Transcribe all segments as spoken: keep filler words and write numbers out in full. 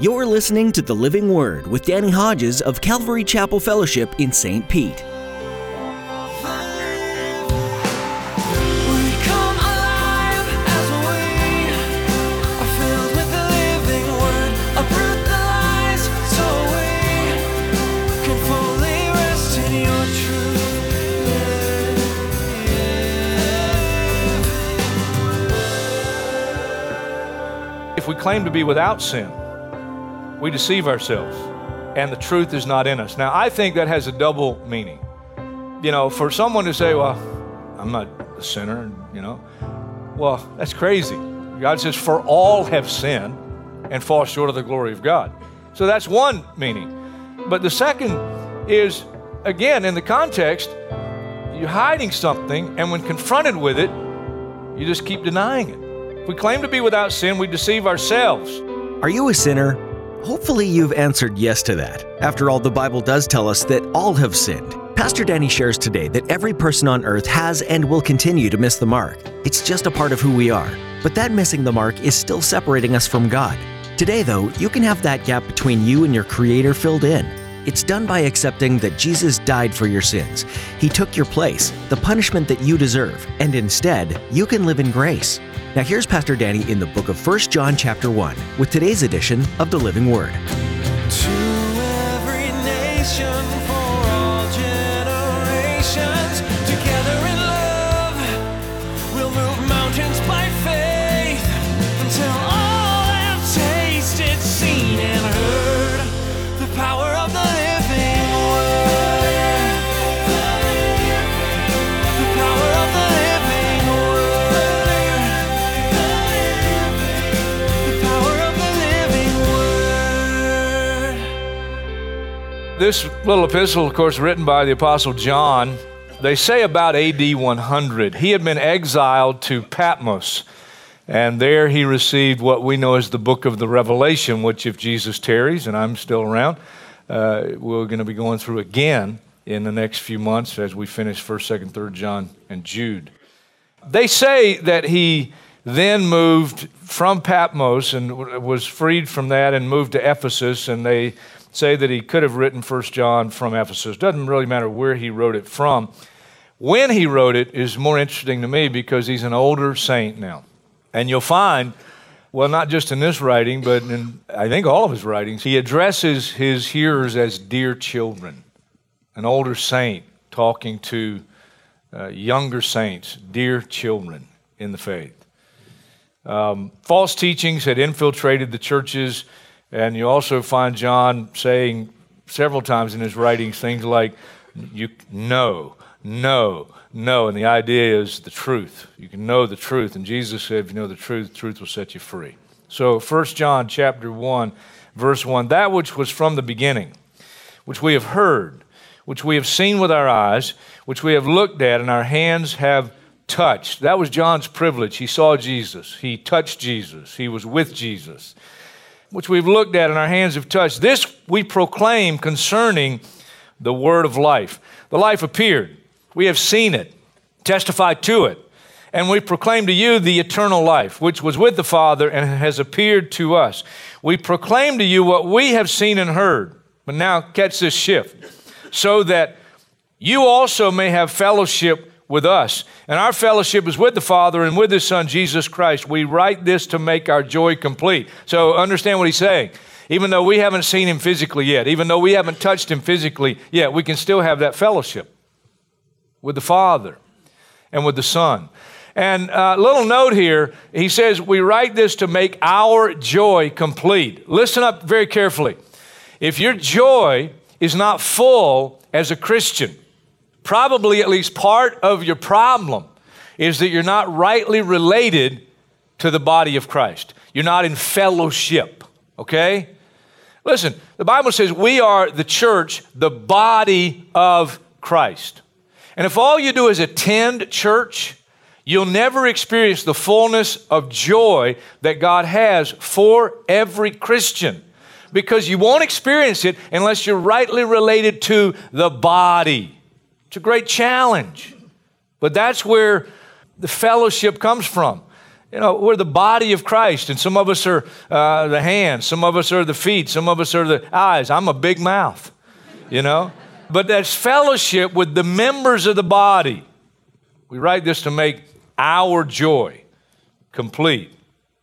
You're listening to The Living Word with Danny Hodges of Calvary Chapel Fellowship in Saint Pete. If we claim to be without sin, we deceive ourselves, and the truth is not in us. Now, I think that has a double meaning. You know, for someone to say, well, I'm not a sinner, you know, well, that's crazy. God says, for all have sinned and fall short of the glory of God. So that's one meaning. But the second is, again, in the context, you're hiding something, and when confronted with it, you just keep denying it. If we claim to be without sin, we deceive ourselves. Are you a sinner? Hopefully you've answered yes to that. After all, the Bible does tell us that all have sinned. Pastor Danny shares today that every person on earth has and will continue to miss the mark. It's just a part of who we are. But that missing the mark is still separating us from God. Today, though, you can have that gap between you and your Creator filled in. It's done by accepting that Jesus died for your sins. He took your place, the punishment that you deserve, and instead, you can live in grace. Now here's Pastor Danny in the book of First John chapter one with today's edition of The Living Word. To every nation, for all generations, together in love, we'll move mountains by faith, until all have tasted, seen, and heard the power of the living word. The power of the living word. This little epistle, of course, written by the Apostle John, they say about A D one hundred. He had been exiled to Patmos, and there he received what we know as the Book of the Revelation, which if Jesus tarries, and I'm still around, uh, we're going to be going through again in the next few months as we finish First, Second, Third John, and Jude. They say that he then moved from Patmos and was freed from that and moved to Ephesus, and they say that he could have written First John from Ephesus. Doesn't really matter where he wrote it from. When he wrote it is more interesting to me because he's an older saint now. And you'll find, well, not just in this writing, but in I think all of his writings, he addresses his hearers as dear children. An older saint talking to uh, younger saints, dear children in the faith. Um, false teachings had infiltrated the churches, and you also find John saying several times in his writings things like, you know, no, no, and the idea is the truth. You can know the truth, and Jesus said, if you know the truth, the truth will set you free. So First John chapter one, verse one, that which was from the beginning, which we have heard, which we have seen with our eyes, which we have looked at, and our hands have touched. That was John's privilege. He saw Jesus. He touched Jesus. He was with Jesus. Which we've looked at and our hands have touched. This we proclaim concerning the word of life. The life appeared. We have seen it. Testify to it. And we proclaim to you the eternal life, which was with the Father and has appeared to us. We proclaim to you what we have seen and heard. But now catch this shift. So that you also may have fellowship with us. And our fellowship is with the Father and with His Son, Jesus Christ. We write this to make our joy complete. So understand what he's saying. Even though we haven't seen him physically yet, even though we haven't touched him physically yet, we can still have that fellowship with the Father and with the Son. And a uh, little note here, he says, we write this to make our joy complete. Listen up very carefully. If your joy is not full as a Christian, probably at least part of your problem is that you're not rightly related to the body of Christ. You're not in fellowship, okay? Listen, the Bible says we are the church, the body of Christ. And if all you do is attend church, you'll never experience the fullness of joy that God has for every Christian, because you won't experience it unless you're rightly related to the body. It's a great challenge, but that's where the fellowship comes from. You know, we're the body of Christ, and some of us are uh, the hands, some of us are the feet, some of us are the eyes. I'm a big mouth, you know. But that's fellowship with the members of the body. We write this to make our joy complete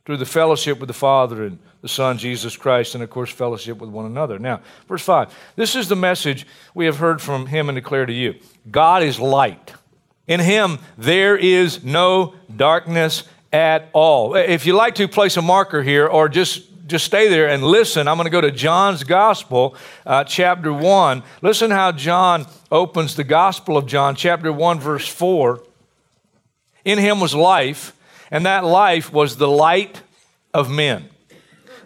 through the fellowship with the Father and the Son, Jesus Christ, and, of course, fellowship with one another. Now, verse five, this is the message we have heard from him and declare to you. God is light. In him there is no darkness at all. If you like to place a marker here or just, just stay there and listen, I'm going to go to John's Gospel, uh, chapter one. Listen how John opens the Gospel of John, chapter one, verse four. In him was life, and that life was the light of men.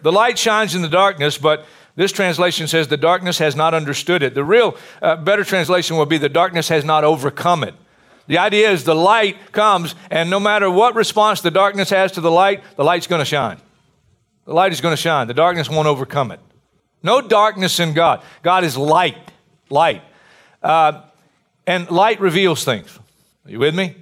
The light shines in the darkness, but this translation says the darkness has not understood it. The real uh, better translation would be the darkness has not overcome it. The idea is the light comes, and no matter what response the darkness has to the light, the light's going to shine. The light is going to shine. The darkness won't overcome it. No darkness in God. God is light, light. Uh, and light reveals things. Are you with me?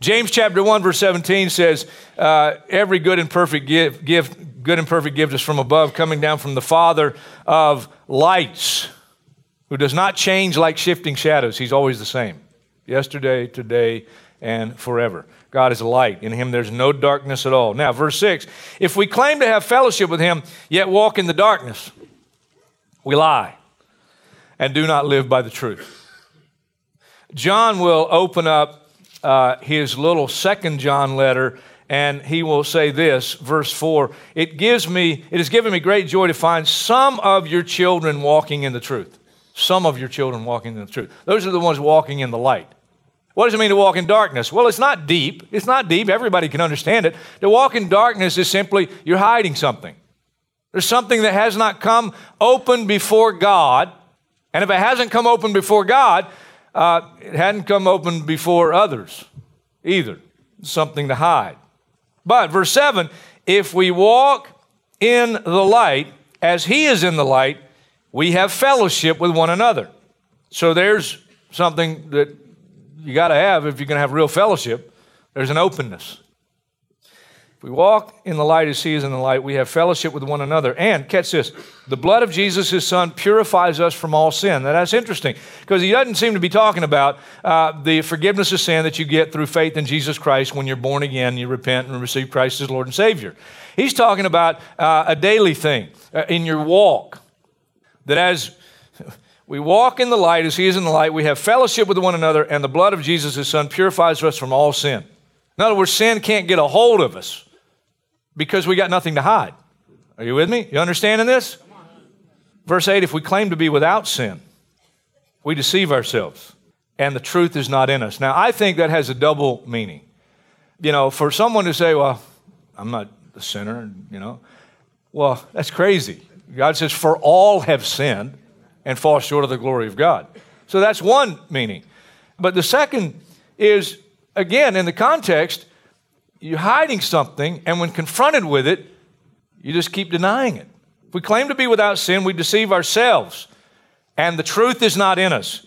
James chapter one, verse seventeen says, uh, every good and perfect gift, gift, good and perfect gift is from above, coming down from the Father of lights, who does not change like shifting shadows. He's always the same. Yesterday, today, and forever. God is light. In him there's no darkness at all. Now, verse six, if we claim to have fellowship with him, yet walk in the darkness, we lie and do not live by the truth. John will open up uh, his little second John letter, and he will say this, verse four, it gives me, it has given me great joy to find some of your children walking in the truth. Some of your children walking in the truth. Those are the ones walking in the light. What does it mean to walk in darkness? Well, it's not deep. It's not deep. Everybody can understand it. To walk in darkness is simply you're hiding something. There's something that has not come open before God. And if it hasn't come open before God, uh, it hadn't come open before others either. It's something to hide. But verse seven, if we walk in the light as he is in the light, we have fellowship with one another. So there's something that you got to have if you're going to have real fellowship. There's an openness. If we walk in the light as he is in the light, we have fellowship with one another. And catch this, the blood of Jesus, his son, purifies us from all sin. Now that's interesting because he doesn't seem to be talking about uh, the forgiveness of sin that you get through faith in Jesus Christ when you're born again, you repent and receive Christ as Lord and Savior. He's talking about uh, a daily thing uh, in your walk. That as we walk in the light, as he is in the light, we have fellowship with one another, and the blood of Jesus, his son, purifies us from all sin. In other words, sin can't get a hold of us because we got nothing to hide. Are you with me? You understanding this? Verse eight, if we claim to be without sin, we deceive ourselves, and the truth is not in us. Now, I think that has a double meaning. You know, for someone to say, well, I'm not a sinner, you know, well, that's crazy. God says, for all have sinned and fall short of the glory of God. So that's one meaning. But the second is, again, in the context, you're hiding something, and when confronted with it, you just keep denying it. If we claim to be without sin, we deceive ourselves, and the truth is not in us.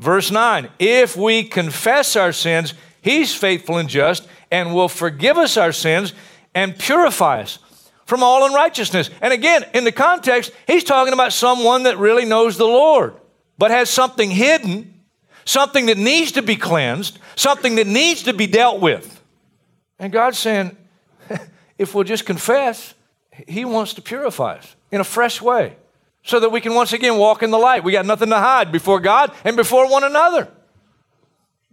Verse nine, if we confess our sins, he's faithful and just and will forgive us our sins and purify us from all unrighteousness. And again, in the context, he's talking about someone that really knows the Lord, but has something hidden, something that needs to be cleansed, something that needs to be dealt with. And God's saying, if we'll just confess, he wants to purify us in a fresh way so that we can once again walk in the light. We got nothing to hide before God and before one another.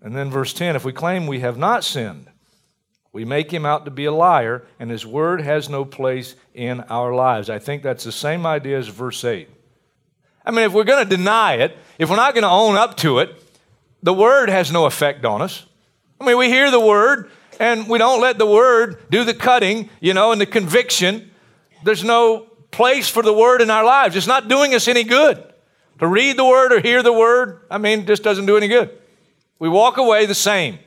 And then verse ten, if we claim we have not sinned, we make him out to be a liar, and his word has no place in our lives. I think that's the same idea as verse eight. I mean, if we're going to deny it, if we're not going to own up to it, the word has no effect on us. I mean, we hear the word, and we don't let the word do the cutting, you know, and the conviction. There's no place for the word in our lives. It's not doing us any good. To read the word or hear the word, I mean, it just doesn't do any good. We walk away the same,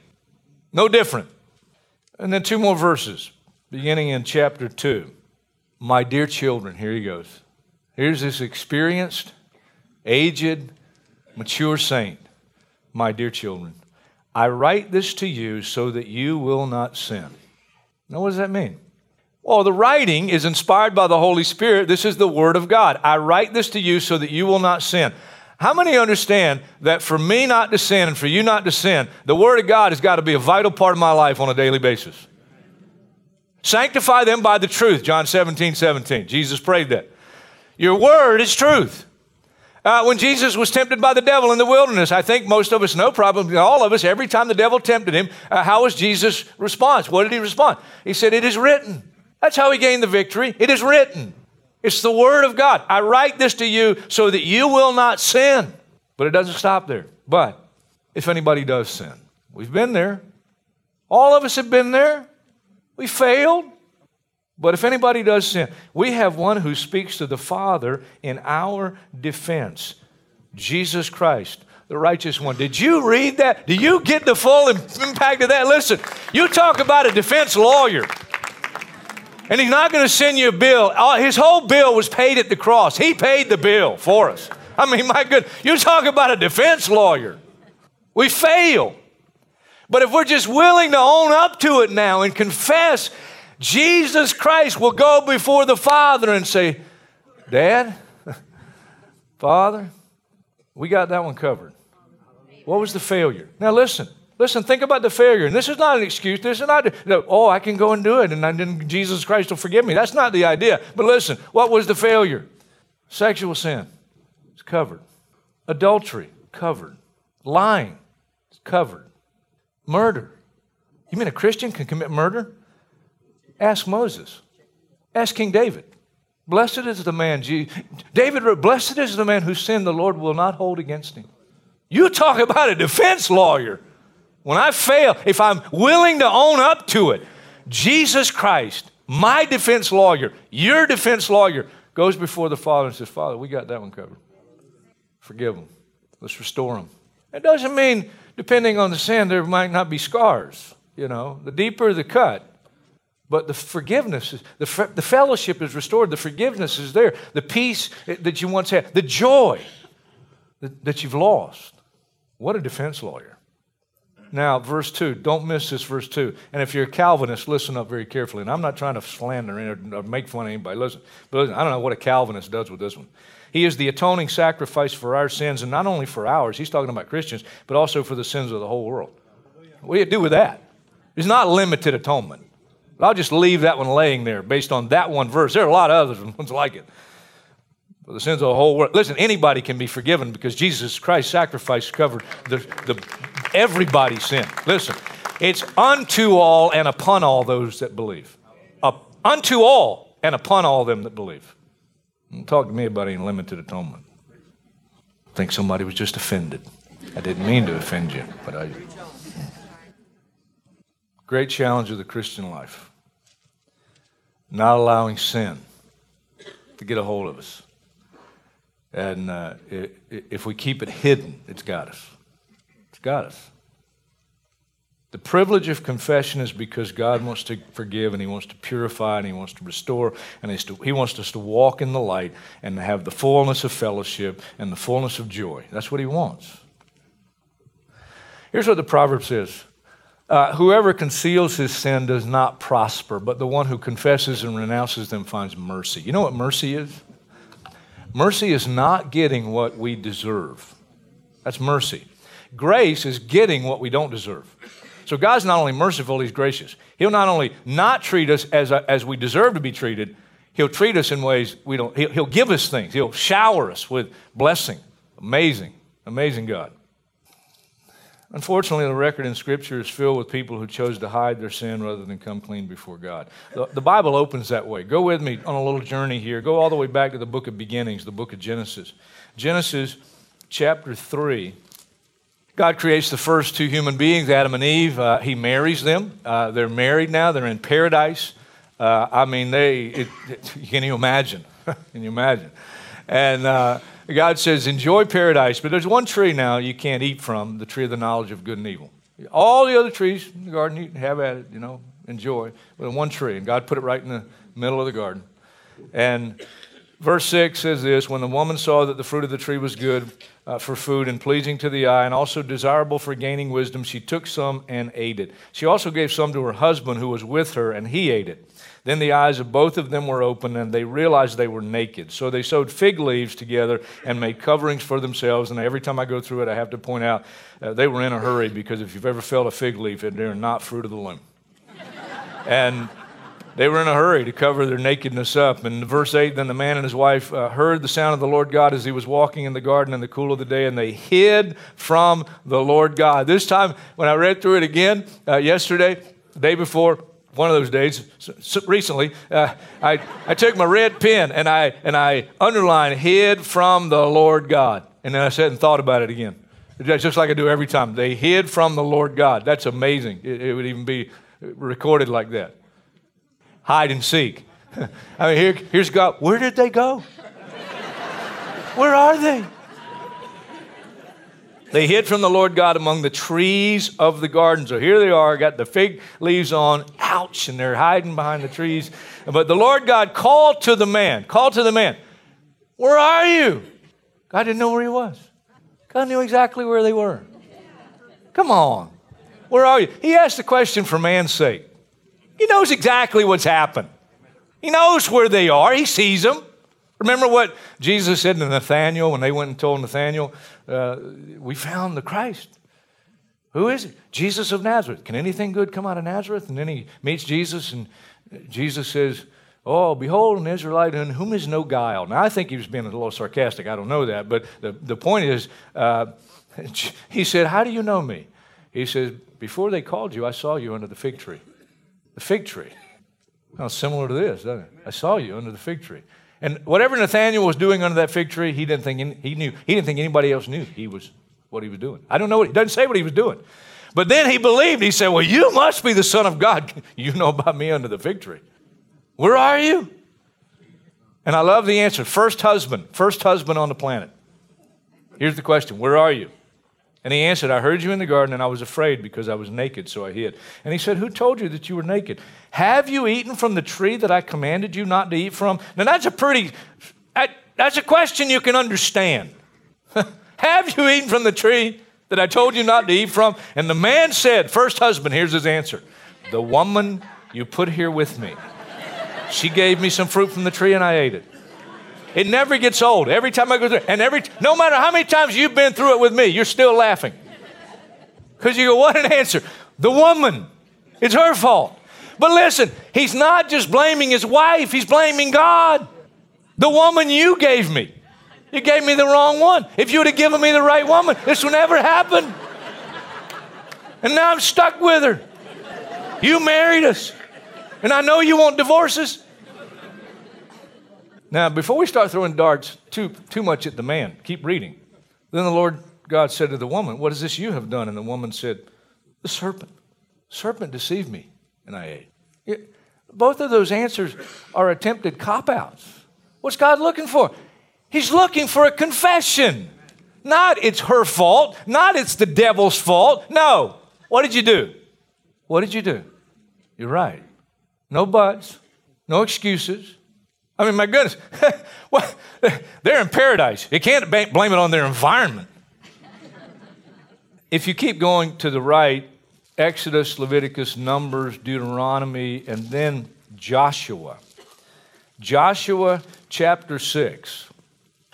no different. And then two more verses, beginning in chapter two. My dear children, here he goes. Here's this experienced, aged, mature saint. My dear children, I write this to you so that you will not sin. Now, what does that mean? Well, the writing is inspired by the Holy Spirit. This is the Word of God. I write this to you so that you will not sin. How many understand that for me not to sin and for you not to sin, the Word of God has got to be a vital part of my life on a daily basis? Sanctify them by the truth, John seventeen, seventeen. Jesus prayed that. Your Word is truth. Uh, when Jesus was tempted by the devil in the wilderness, I think most of us know, probably all of us, every time the devil tempted him, uh, how was Jesus' response? What did he respond? He said, it is written. That's how he gained the victory. It is written. It's the Word of God. I write this to you so that you will not sin. But it doesn't stop there. But if anybody does sin, we've been there. All of us have been there. We failed. But if anybody does sin, we have one who speaks to the Father in our defense, Jesus Christ, the righteous one. Did you read that? Do you get the full impact of that? Listen, you talk about a defense lawyer. And he's not going to send you a bill. His whole bill was paid at the cross. He paid the bill for us. I mean, my goodness, you talk about a defense lawyer. We fail. But if we're just willing to own up to it now and confess, Jesus Christ will go before the Father and say, Dad, Father, we got that one covered. What was the failure? Now listen. Listen, think about the failure. And this is not an excuse. This is not, oh, I can go and do it, and then Jesus Christ will forgive me. That's not the idea. But listen, what was the failure? Sexual sin. It's covered. Adultery. Covered. Lying. It's covered. Murder. You mean a Christian can commit murder? Ask Moses. Ask King David. Blessed is the man. David wrote, blessed is the man whose sin the Lord will not hold against him. You talk about a defense lawyer. When I fail, if I'm willing to own up to it, Jesus Christ, my defense lawyer, your defense lawyer, goes before the Father and says, Father, we got that one covered. Forgive them. Let's restore them. It doesn't mean, depending on the sin, there might not be scars. You know, the deeper the cut, but the forgiveness, the, the fellowship is restored. The forgiveness is there. The peace that you once had, the joy that, that you've lost. What a defense lawyer. Now, verse two, don't miss this verse two. And if you're a Calvinist, listen up very carefully. And I'm not trying to slander or make fun of anybody. Listen, but listen, I don't know what a Calvinist does with this one. He is the atoning sacrifice for our sins, and not only for ours. He's talking about Christians, but also for the sins of the whole world. What do you do with that? It's not limited atonement. But I'll just leave that one laying there based on that one verse. There are a lot of other ones like it. For the sins of the whole world. Listen, anybody can be forgiven because Jesus Christ's sacrifice covered the, the everybody's sin. Listen, it's unto all and upon all those that believe. Up, unto all and upon all them that believe. Don't talk to me about any limited atonement. I think somebody was just offended. I didn't mean to offend you, but I... Great challenge of the Christian life. Not allowing sin to get a hold of us. And uh, it, it, if we keep it hidden, it's got us. It's got us. The privilege of confession is because God wants to forgive, and He wants to purify, and He wants to restore, and he's to, He wants us to walk in the light and have the fullness of fellowship and the fullness of joy. That's what He wants. Here's what the proverb says. Uh, whoever conceals his sin does not prosper, but the one who confesses and renounces them finds mercy. You know what mercy is? Mercy is not getting what we deserve. That's mercy. Grace is getting what we don't deserve. So God's not only merciful, He's gracious. He'll not only not treat us as, a, as we deserve to be treated, He'll treat us in ways we don't, he'll, he'll give us things. He'll shower us with blessing. Amazing, amazing God. Unfortunately, the record in Scripture is filled with people who chose to hide their sin rather than come clean before God. The, the Bible opens that way. Go with me on a little journey here. Go all the way back to the book of beginnings, the book of Genesis. Genesis chapter three. God creates the first two human beings, Adam and Eve. Uh, he marries them. Uh, they're married now. They're in paradise. Uh, I mean, they. It, it, can you imagine? Can you imagine? And uh, God says, enjoy paradise. But there's one tree now you can't eat from, the tree of the knowledge of good and evil. All the other trees in the garden, you can have at it, you know, enjoy. But one tree. And God put it right in the middle of the garden. And Verse six says this, when the woman saw that the fruit of the tree was good uh, for food and pleasing to the eye and also desirable for gaining wisdom, she took some and ate it. She also gave some to her husband who was with her, and he ate it. Then the eyes of both of them were opened, and they realized they were naked. So they sewed fig leaves together and made coverings for themselves. And every time I go through it, I have to point out uh, they were in a hurry, because if you've ever felt a fig leaf, they're not fruit of the loom. And they were in a hurry to cover their nakedness up. And verse eight, then the man and his wife uh, heard the sound of the Lord God as he was walking in the garden in the cool of the day, and they hid from the Lord God. This time, when I read through it again, uh, yesterday, the day before, one of those days, so recently, uh, I, I took my red pen and I, and I underlined, hid from the Lord God. And then I sat and thought about it again. Just like I do every time. They hid from the Lord God. That's amazing. It, it would even be recorded like that. Hide and seek. I mean, here, here's God. Where did they go? Where are they? They hid from the Lord God among the trees of the garden. So here they are, got the fig leaves on. Ouch, and they're hiding behind the trees. But the Lord God called to the man, called to the man, where are you? God didn't know where he was. God knew exactly where they were. Come on. Where are you? He asked the question for man's sake. He knows exactly what's happened. He knows where they are. He sees them. Remember what Jesus said to Nathanael when they went and told Nathanael, uh, we found the Christ. Who is it? Jesus of Nazareth. Can anything good come out of Nazareth? And then he meets Jesus, and Jesus says, oh, behold, an Israelite in whom is no guile. Now, I think he was being a little sarcastic. I don't know that. But the, the point is, uh, he said, how do you know me? He says, before they called you, I saw you under the fig tree. The fig tree. Now, similar to this, doesn't it? I saw you under the fig tree. And whatever Nathanael was doing under that fig tree, he didn't think any, he knew. He didn't think anybody else knew he was what he was doing. I don't know. What, he doesn't say what he was doing. But then he believed. He said, well, you must be the Son of God. You know about me under the fig tree. Where are you? And I love the answer. First husband. First husband on the planet. Here's the question. Where are you? And he answered, I heard you in the garden, and I was afraid because I was naked, so I hid. And he said, who told you that you were naked? Have you eaten from the tree that I commanded you not to eat from? Now, that's a pretty, that, that's a question you can understand. Have you eaten from the tree that I told you not to eat from? And the man said, first husband, here's his answer. The woman you put here with me, she gave me some fruit from the tree, and I ate it. It never gets old. Every time I go through it, and every, no matter how many times you've been through it with me, you're still laughing. Because you go, what an answer. The woman, it's her fault. But listen, he's not just blaming his wife. He's blaming God. The woman you gave me. You gave me the wrong one. If you would have given me the right woman, this would never happen. And now I'm stuck with her. You married us. And I know you won't divorce us. Now, before we start throwing darts too too much at the man, keep reading. Then the Lord God said to the woman, what is this you have done? And the woman said, the serpent. Serpent deceived me, and I ate. It, both of those answers are attempted cop-outs. What's God looking for? He's looking for a confession. Not it's her fault. Not it's the devil's fault. No. What did you do? What did you do? You're right. No buts. No excuses. I mean, my goodness, well, they're in paradise. You can't blame it on their environment. If you keep going to the right, Exodus, Leviticus, Numbers, Deuteronomy, and then Joshua. Joshua chapter six.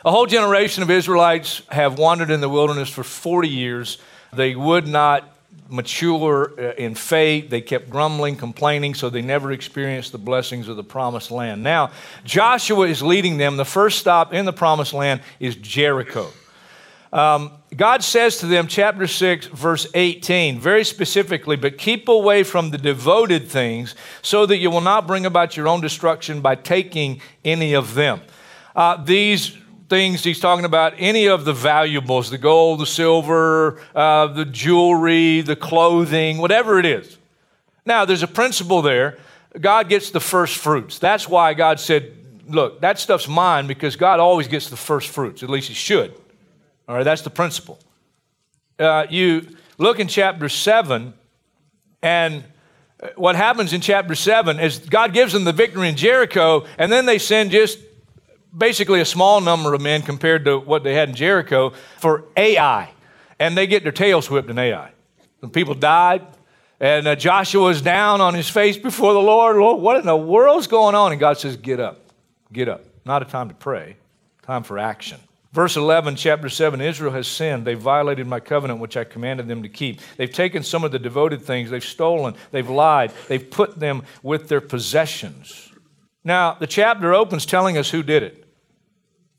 A whole generation of Israelites have wandered in the wilderness for forty years. They would not mature in faith. They kept grumbling, complaining, so they never experienced the blessings of the promised land. Now, Joshua is leading them. The first stop in the promised land is Jericho. Um, God says to them, chapter six, verse eighteen, very specifically, but keep away from the devoted things so that you will not bring about your own destruction by taking any of them. Uh, these things he's talking about, any of the valuables, the gold, the silver, uh, the jewelry, the clothing, whatever it is. Now, there's a principle there. God gets the first fruits. That's why God said, look, that stuff's mine, because God always gets the first fruits. At least he should. All right, that's the principle. Uh, you look in chapter seven, and what happens in chapter seven is God gives them the victory in Jericho, and then they send just basically a small number of men compared to what they had in Jericho for Ai. And they get their tails whipped in Ai. And people died. And uh, Joshua's down on his face before the Lord. Lord, what in the world's going on? And God says, get up, get up. Not a time to pray, time for action. Verse eleven, chapter seven, Israel has sinned. They violated my covenant, which I commanded them to keep. They've taken some of the devoted things. They've stolen. They've lied. They've put them with their possessions. Now, the chapter opens telling us who did it. It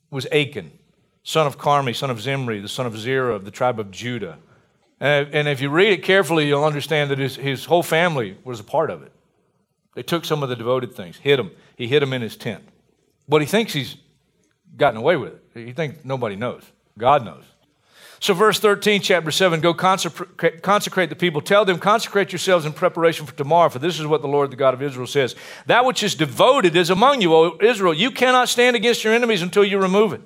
was Achan, son of Carmi, son of Zimri, the son of Zerah of the tribe of Judah. And if you read it carefully, you'll understand that his, his whole family was a part of it. They took some of the devoted things, hid him. He hid him in his tent. But he thinks he's gotten away with it. He thinks nobody knows. God knows. So verse thirteen, chapter seven, go consecrate the people. Tell them, consecrate yourselves in preparation for tomorrow, for this is what the Lord, the God of Israel, says. That which is devoted is among you, O Israel. You cannot stand against your enemies until you remove it.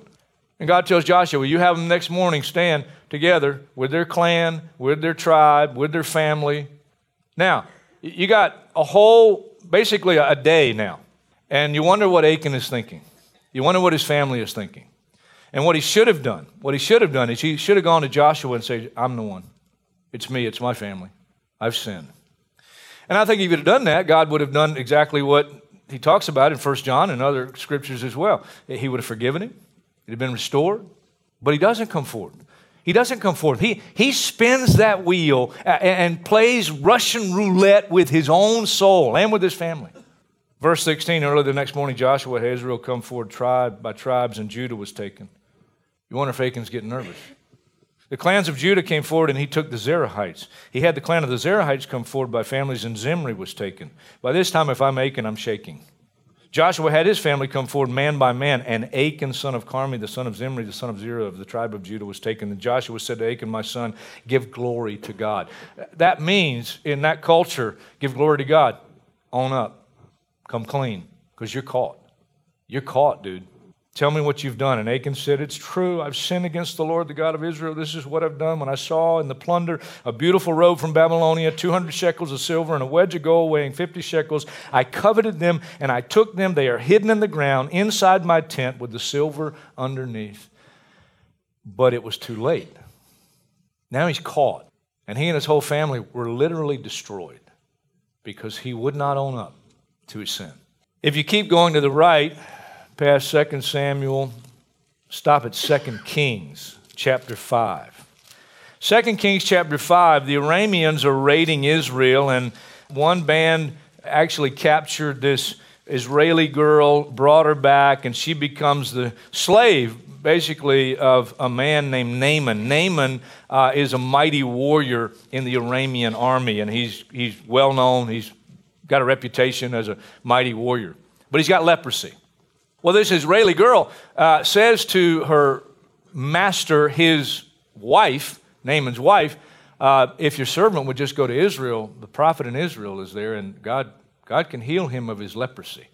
And God tells Joshua, well, you have them next morning stand together with their clan, with their tribe, with their family. Now, you got a whole, basically a day now. And you wonder what Achan is thinking. You wonder what his family is thinking. And what he should have done, what he should have done is he should have gone to Joshua and said, I'm the one. It's me. It's my family. I've sinned. And I think if he would have done that, God would have done exactly what he talks about in First John and other scriptures as well. He would have forgiven him. It had been restored. But he doesn't come forward. He doesn't come forth. He, he spins that wheel and, and plays Russian roulette with his own soul and with his family. Verse sixteen, early the next morning, Joshua had Israel come forward tribe by tribes, and Judah was taken. You wonder if Achan's getting nervous. The clans of Judah came forward, and he took the Zerahites. He had the clan of the Zerahites come forward by families, and Zimri was taken. By this time, if I'm Achan, I'm shaking. Joshua had his family come forward man by man, and Achan, son of Carmi, the son of Zimri, the son of Zerah of the tribe of Judah, was taken. And Joshua said to Achan, my son, give glory to God. That means, in that culture, give glory to God. Own up. Come clean, because you're caught. You're caught, dude. Tell me what you've done. And Achan said, it's true. I've sinned against the Lord, the God of Israel. This is what I've done. When I saw in the plunder a beautiful robe from Babylonia, two hundred shekels of silver and a wedge of gold weighing fifty shekels, I coveted them and I took them. They are hidden in the ground inside my tent with the silver underneath. But it was too late. Now he's caught. And he and his whole family were literally destroyed because he would not own up to his sin. If you keep going to the right, past Second Samuel, stop at Second Kings chapter five. Second Kings chapter five, the Arameans are raiding Israel, and one band actually captured this Israeli girl, brought her back, and she becomes the slave, basically, of a man named Naaman. Naaman uh, is a mighty warrior in the Aramean army, and he's he's well known. He's got a reputation as a mighty warrior, but he's got leprosy. Well, this Israeli girl uh, says to her master, his wife, Naaman's wife, uh, if your servant would just go to Israel, the prophet in Israel is there, and God, God can heal him of his leprosy.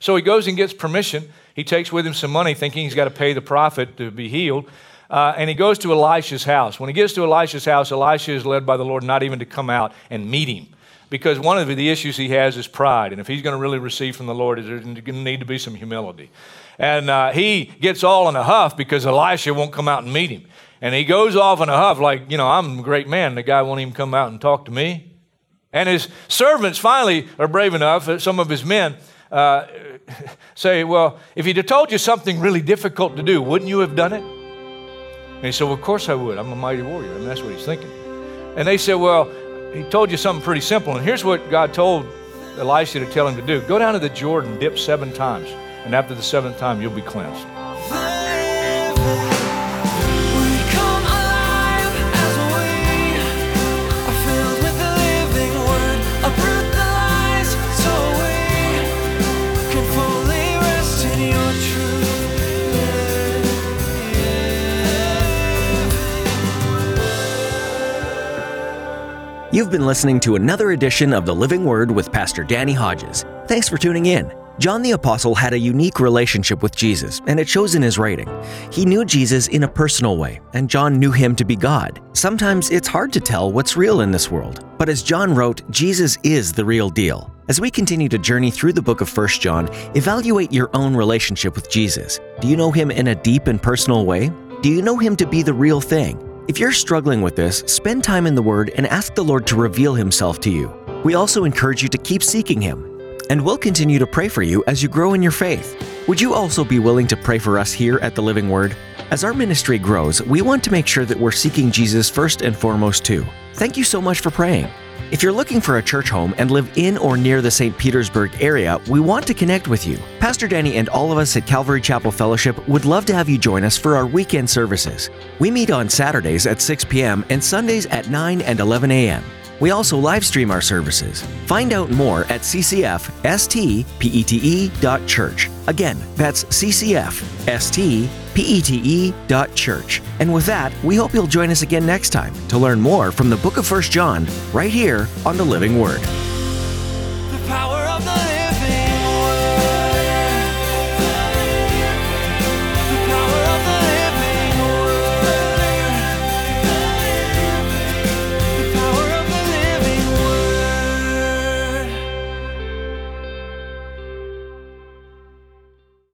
So he goes and gets permission. He takes with him some money, thinking he's got to pay the prophet to be healed, uh, and he goes to Elisha's house. When he gets to Elisha's house, Elisha is led by the Lord not even to come out and meet him. Because one of the issues he has is pride. And if he's going to really receive from the Lord, there's going to need to be some humility. And uh, he gets all in a huff because Elisha won't come out and meet him. And he goes off in a huff like, you know, I'm a great man. The guy won't even come out and talk to me. And his servants finally are brave enough, some of his men, uh, say, well, if he'd have told you something really difficult to do, wouldn't you have done it? And he said, well, of course I would. I'm a mighty warrior. I mean, that's what he's thinking. And they said, well, he told you something pretty simple, and here's what God told Elisha to tell him to do. Go down to the Jordan, dip seven times, and after the seventh time, you'll be cleansed. You've been listening to another edition of The Living Word with Pastor Danny Hodges. Thanks for tuning in. John the Apostle had a unique relationship with Jesus, and it shows in his writing. He knew Jesus in a personal way, and John knew him to be God. Sometimes it's hard to tell what's real in this world, but as John wrote, Jesus is the real deal. As we continue to journey through the book of First John, evaluate your own relationship with Jesus. Do you know him in a deep and personal way? Do you know him to be the real thing? If you're struggling with this, spend time in the Word and ask the Lord to reveal himself to you. We also encourage you to keep seeking him, and we'll continue to pray for you as you grow in your faith. Would you also be willing to pray for us here at the Living Word? As our ministry grows, we want to make sure that we're seeking Jesus first and foremost too. Thank you so much for praying. If you're looking for a church home and live in or near the Saint Petersburg area, we want to connect with you. Pastor Danny and all of us at Calvary Chapel Fellowship would love to have you join us for our weekend services. We meet on Saturdays at six p.m. and Sundays at nine and eleven a.m. We also live stream our services. Find out more at c c f s t pete dot church. Again, that's c c f s t pete dot church. And with that, we hope you'll join us again next time to learn more from the book of First John right here on the Living Word.